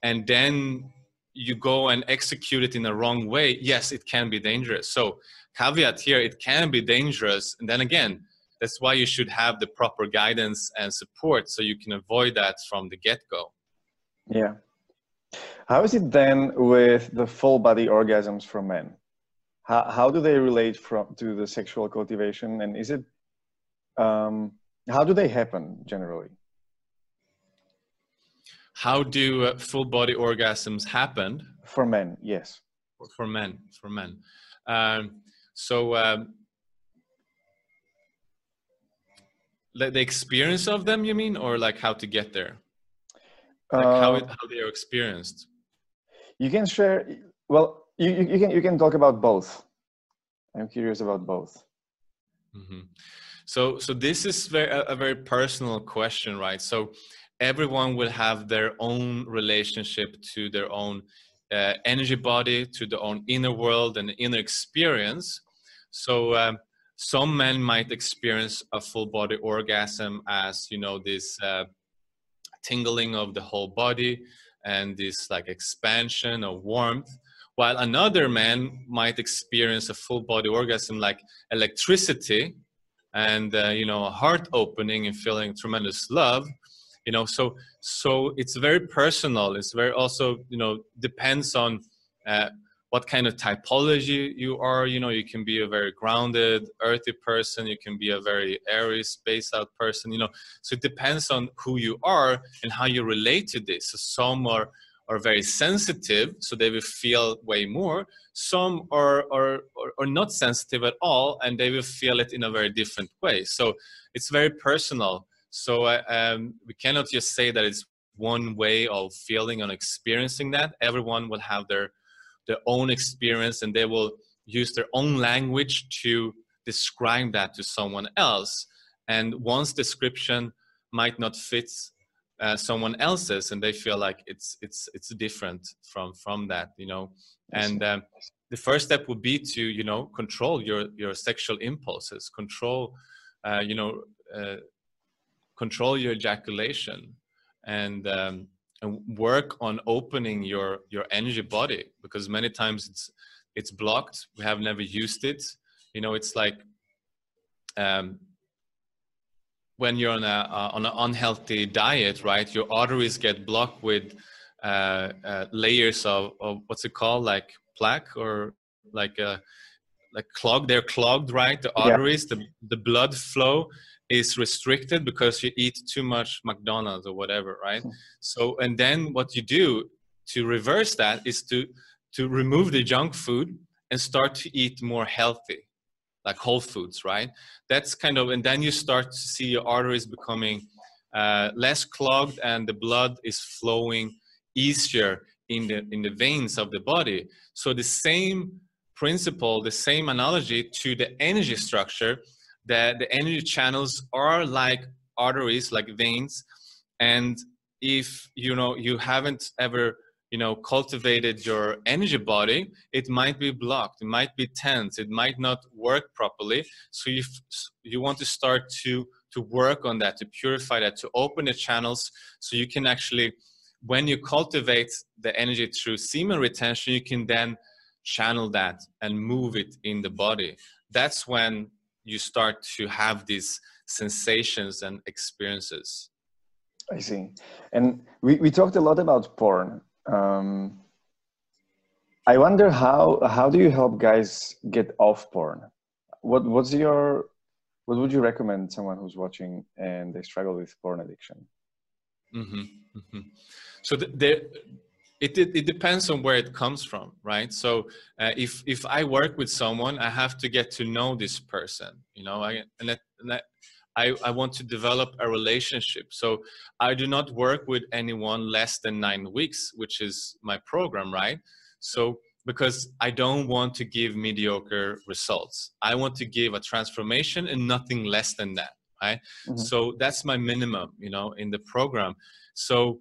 and then you go and execute it in the wrong way, yes, it can be dangerous. So caveat here, it can be dangerous. And then again, that's why you should have the proper guidance and support, so you can avoid that from the get-go. Yeah. How is it then with the full body orgasms for men? How, how do they relate from, to the sexual cultivation? And is it, um, how do they happen generally? How do uh, full body orgasms happen? For men, yes. For, for men, for men. Um, so um, the experience of them, you mean? Or like how to get there? Like uh, how, it, how they are experienced? You can share, well, You, you, you can you can talk about both. I'm curious about both. Mm-hmm. So so this is very, a very personal question, right? So everyone will have their own relationship to their own uh, energy body, to their own inner world and inner experience. So um, some men might experience a full body orgasm as, you know, this uh, tingling of the whole body and this like expansion or warmth. While another man might experience a full body orgasm like electricity and, uh, you know, a heart opening and feeling tremendous love, you know, so, so it's very personal. It's very also, you know, depends on uh, what kind of typology you are. You know, you can be a very grounded, earthy person. You can be a very airy, space out person, you know, so it depends on who you are and how you relate to this. So some are, are very sensitive, so they will feel way more. Some are, are, are not sensitive at all, and they will feel it in a very different way. So it's very personal. So uh, um, we cannot just say that it's one way of feeling and experiencing that. Everyone will have their, their own experience, and they will use their own language to describe that to someone else. And one's description might not fit Uh, someone else's, and they feel like it's it's it's different from from that, you know. And um, the first step would be to, you know, control your your sexual impulses, control uh, you know uh, control your ejaculation, and um, and work on opening your your energy body, because many times it's it's blocked. We have never used it, you know. It's like um when you're on a uh, on an unhealthy diet, right? Your arteries get blocked with uh, uh, layers of, of what's it called, like plaque or like a like clog. They're clogged, right? The arteries, yeah. the the blood flow is restricted because you eat too much McDonald's or whatever, right? So, and then what you do to reverse that is to to remove the junk food and start to eat more healthy, like whole foods, right? That's kind of, and then you start to see your arteries becoming uh, less clogged, and the blood is flowing easier in the, in the veins of the body. So the same principle, the same analogy to the energy structure, that the energy channels are like arteries, like veins, and if, you know, you haven't ever, you know, cultivated your energy body, it might be blocked, it might be tense, it might not work properly. So if you want to start to, to work on that, to purify that, to open the channels, so you can actually, when you cultivate the energy through semen retention, you can then channel that and move it in the body. That's when you start to have these sensations and experiences. I see. And we, we talked a lot about porn. Um, I wonder how, how do you help guys get off porn? What, what's your, what would you recommend someone who's watching and they struggle with porn addiction? Mm-hmm. Mm-hmm. So the, the, it, it, it depends on where it comes from, right? So uh, if, if I work with someone, I have to get to know this person, you know, I, and that, and that, I, I want to develop a relationship. So I do not work with anyone less than nine weeks, which is my program, right? So because I don't want to give mediocre results. I want to give a transformation and nothing less than that, right? Mm-hmm. So that's my minimum, you know, in the program. So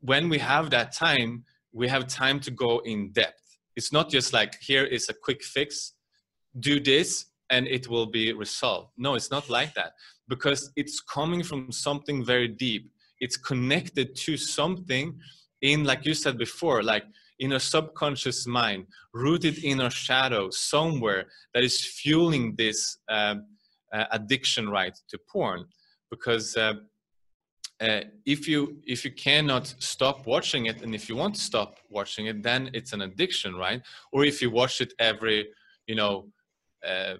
when we have that time, we have time to go in depth. It's not just like, here is a quick fix, do this, and it will be resolved. No, it's not like that, because it's coming from something very deep. It's connected to something in, like you said before, like in our subconscious mind, rooted in our shadow somewhere, that is fueling this uh, uh, addiction, right, to porn. Because uh, uh, if you if you cannot stop watching it, and if you want to stop watching it, then it's an addiction, right? Or if you watch it every, you know, uh,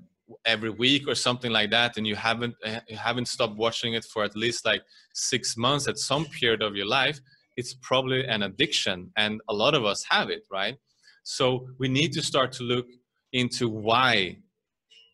every week or something like that, and you haven't you haven't stopped watching it for at least like six months at some period of your life, it's probably an addiction, and a lot of us have it, right? So we need to start to look into why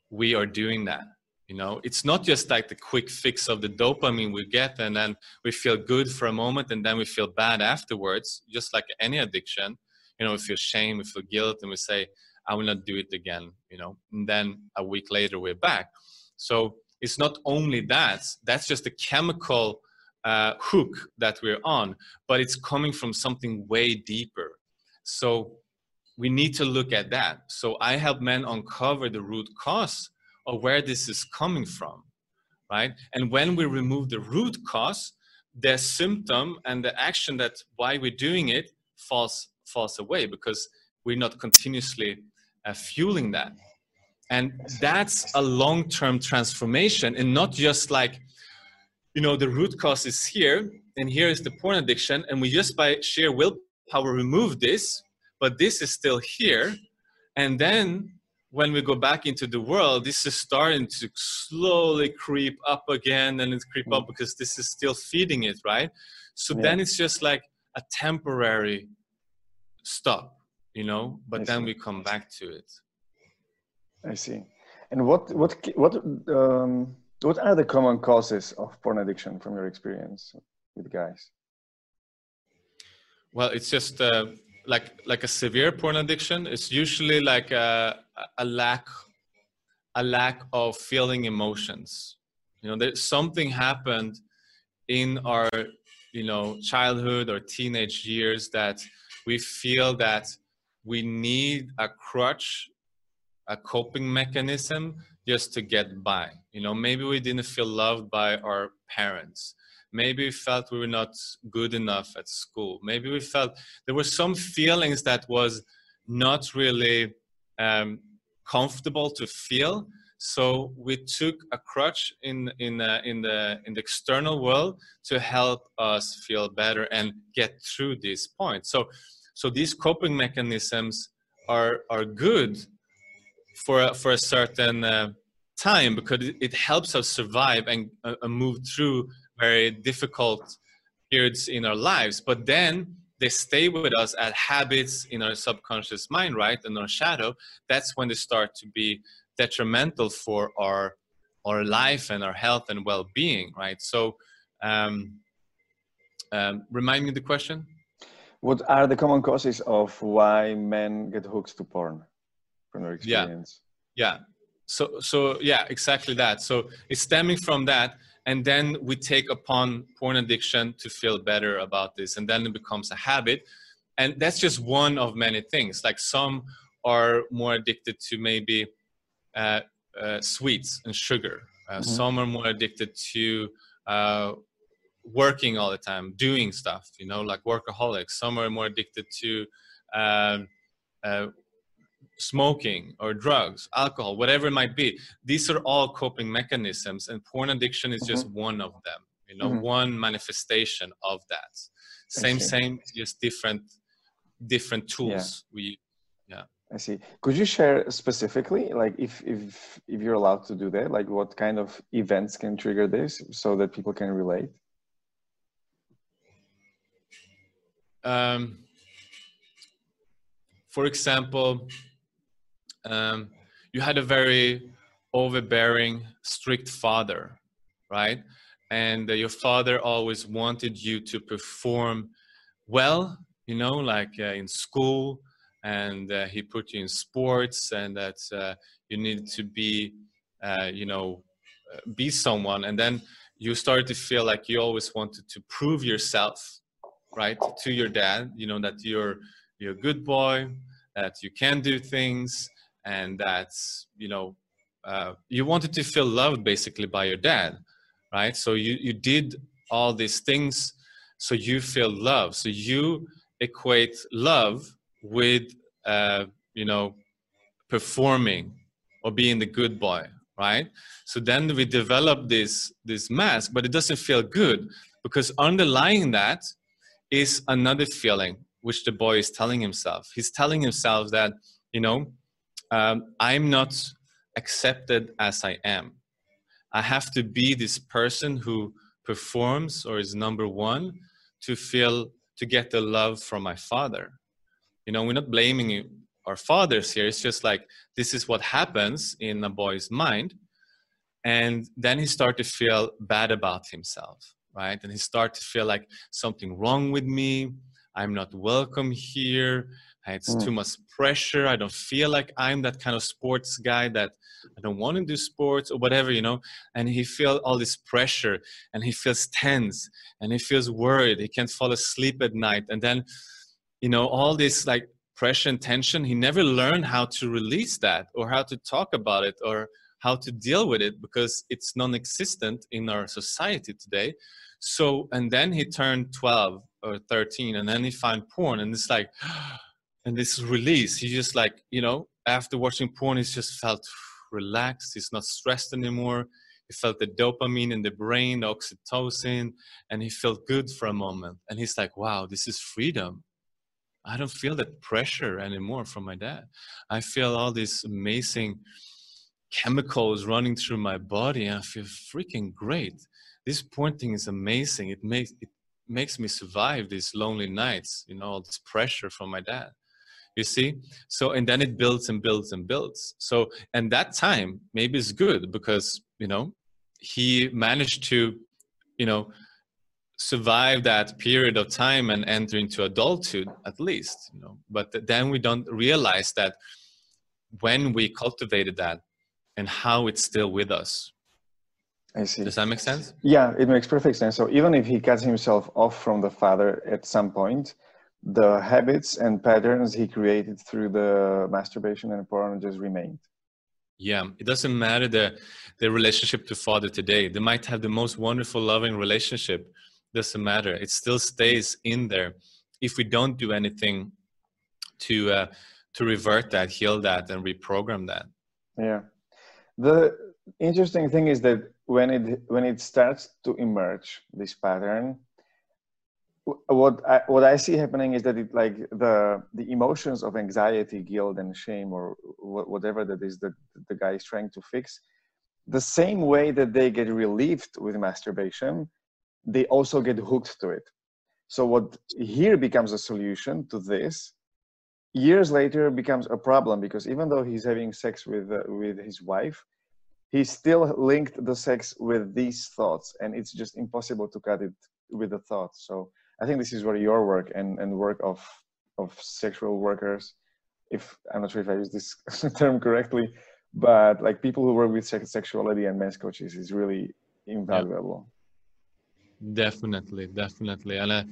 we are doing that. You know, it's not just like the quick fix of the dopamine we get, and then we feel good for a moment, and then we feel bad afterwards. Just like any addiction, you know, we feel shame, we feel guilt, and we say, I will not do it again, you know, and then a week later we're back. So it's not only that, that's just a chemical uh, hook that we're on, but it's coming from something way deeper. So we need to look at that. So I help men uncover the root cause of where this is coming from, right? And when we remove the root cause, the symptom and the action that why we're doing it falls, falls away, because we're not continuously Uh, fueling that. And that's a long-term transformation, and not just like, you know, the root cause is here, and here is the porn addiction, and we just by sheer willpower remove this, but this is still here. And then when we go back into the world, this is starting to slowly creep up again, and it's creep up because this is still feeding it, right? So yeah. Then it's just like a temporary stop, you know, but then we come back to it. I see. And what, what, what, um, what are the common causes of porn addiction from your experience with guys? Well, it's just uh, like, like a severe porn addiction. It's usually like a, a lack, a lack of feeling emotions. You know, there, something happened in our, you know, childhood or teenage years that we feel that we need a crutch, a coping mechanism, just to get by. You know, maybe we didn't feel loved by our parents. Maybe we felt we were not good enough at school. Maybe we felt there were some feelings that was not really um, comfortable to feel. So we took a crutch in, in, uh, in, the, in the external world to help us feel better and get through this point. So, So these coping mechanisms are, are good for a, for a certain uh, time, because it helps us survive and uh, move through very difficult periods in our lives. But then they stay with us as habits in our subconscious mind, right? And our shadow. That's when they start to be detrimental for our, our life and our health and well-being, right? So um, um, remind me of the question. What are the common causes of why men get hooked to porn from your experience? Yeah, yeah. So, so yeah, exactly that. So it's stemming from that. And then we take upon porn addiction to feel better about this. And then it becomes a habit. And that's just one of many things. Like some are more addicted to maybe uh, uh, sweets and sugar. Uh, mm-hmm. Some are more addicted to uh, working all the time, doing stuff, you know, like workaholics. Some are more addicted to uh, uh, smoking or drugs, alcohol, whatever it might be. These are all coping mechanisms, and porn addiction is mm-hmm. just one of them, you know, mm-hmm. one manifestation of that. Same, same, just different, different tools. Yeah. We, yeah. I see. Could you share specifically, like if, if, if you're allowed to do that, like what kind of events can trigger this so that people can relate? Um, for example, um, you had a very overbearing, strict father, right? And uh, your father always wanted you to perform well, you know, like uh, in school, and uh, he put you in sports, and that uh, you needed to be, uh, you know, uh, be someone. And then you started to feel like you always wanted to prove yourself, right, to your dad, you know, that you're, you're a good boy, that you can do things, and that's, you know, uh, you wanted to feel loved basically by your dad, right? So you, you did all these things so you feel love. So you equate love with, uh, you know, performing or being the good boy, right? So then we develop this, this mask, but it doesn't feel good, because underlying that is another feeling, which the boy is telling himself. He's telling himself that, you know, um, I'm not accepted as I am. I have to be this person who performs or is number one to feel, to get the love from my father. You know, we're not blaming our fathers here. It's just like, this is what happens in a boy's mind. And then he starts to feel bad about himself, right? And he starts to feel like something wrong with me. I'm not welcome here. It's mm. too much pressure. I don't feel like I'm that kind of sports guy, that I don't want to do sports or whatever, you know. And he feels all this pressure, and he feels tense, and he feels worried. He can't fall asleep at night. And then, you know, all this like pressure and tension, he never learned how to release that, or how to talk about it, or how to deal with it, because it's non-existent in our society today. So, and then he turned twelve or thirteen, and then he found porn, and it's like, and this release, he just like, you know, after watching porn, he's just felt relaxed. He's not stressed anymore. He felt the dopamine in the brain, the oxytocin, and he felt good for a moment. And he's like, wow, this is freedom. I don't feel that pressure anymore from my dad. I feel all this amazing chemicals running through my body, and I feel freaking great. This porn thing is amazing. It makes, it makes me survive these lonely nights, you know, all this pressure from my dad. You see? So, and then it builds and builds and builds. So, and that time maybe is good, because, you know, he managed to, you know, survive that period of time and enter into adulthood at least, you know. But then we don't realize that when we cultivated that and how it's still with us. I see. Does that make sense? Yeah, it makes perfect sense. So even if he cuts himself off from the father at some point, the habits and patterns he created through the masturbation and porn just remained. Yeah, it doesn't matter the, the relationship to father today. They might have the most wonderful, loving relationship. Doesn't matter. It still stays in there. If we don't do anything to, uh, to revert that, heal that, and reprogram that. Yeah. The interesting thing is that when it when it starts to emerge, this pattern, what I, what I see happening is that it like the the emotions of anxiety, guilt, and shame, or whatever that is that the guy is trying to fix, the same way that they get relieved with masturbation, they also get hooked to it. So what here becomes a solution to this, years later becomes a problem, because even though he's having sex with uh, with his wife, he still linked the sex with these thoughts, and it's just impossible to cut it with the thoughts. So I think this is where your work and, and work of, of sexual workers, if I'm not sure if I use this term correctly, but like people who work with sex, sexuality and men's coaches is really invaluable. Yeah. Definitely, definitely. And I,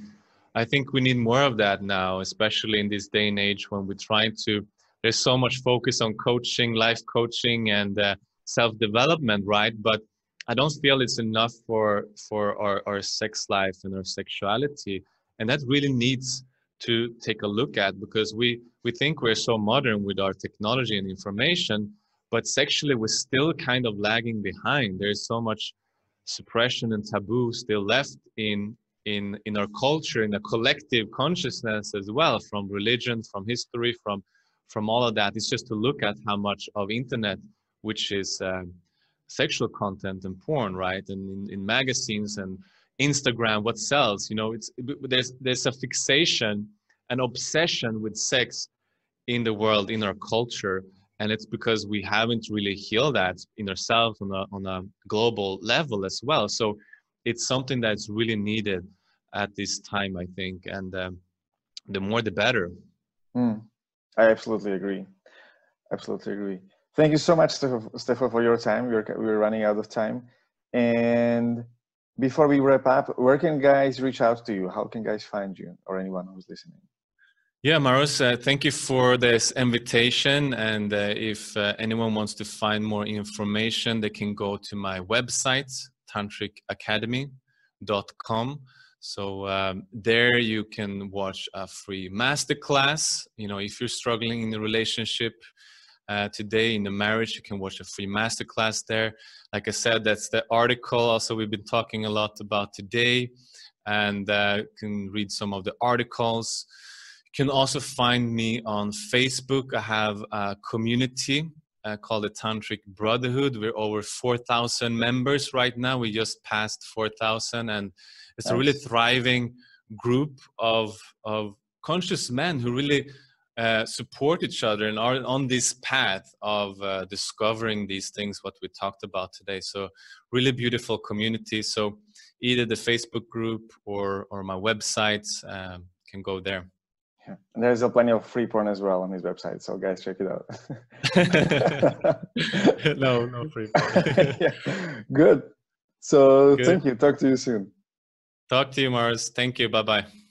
I think we need more of that now, especially in this day and age when we're trying to, there's so much focus on coaching, life coaching and uh, self-development, right? But I don't feel it's enough for, for our, our sex life and our sexuality. And that really needs to take a look at, because we, we think we're so modern with our technology and information, but sexually we're still kind of lagging behind. There's so much suppression and taboo still left in, in, in our culture, in the collective consciousness as well, from religion, from history, from, from all of that. It's just to look at how much of internet, which is uh, sexual content and porn, right? And in, in magazines and Instagram, what sells, you know, it's, there's, there's a fixation, an obsession with sex in the world, in our culture. And it's because we haven't really healed that in ourselves on a, on a global level as well. So it's something that's really needed at this time, I think. And um, the more, the better. Mm, I absolutely agree. Absolutely agree. Thank you so much, Stefano, for your time. We're, we're running out of time. And before we wrap up, where can guys reach out to you? How can guys find you, or anyone who's listening? Yeah, Maros, uh, thank you for this invitation. And uh, if uh, anyone wants to find more information, they can go to my website, Tantric Academy dot com. So um, there you can watch a free masterclass. You know, if you're struggling in the relationship, Uh, today in the marriage, you can watch a free masterclass there. Like I said, that's the article also we've been talking a lot about today, and uh, you can read some of the articles. You can also find me on Facebook. I have a community uh, called the Tantric Brotherhood. We're over four thousand members right now. We just passed four thousand, and it's nice. A really thriving group of, of conscious men who really Uh, support each other and are on this path of uh, discovering these things, what we talked about today. So really beautiful community. So either the Facebook group or, or my website, um, can go there. Yeah. And there's a plenty of free porn as well on his website. So guys, check it out. no, no free porn. yeah. Good. So Good. Thank you. Talk to you soon. Talk to you, Mars. Thank you. Bye-bye.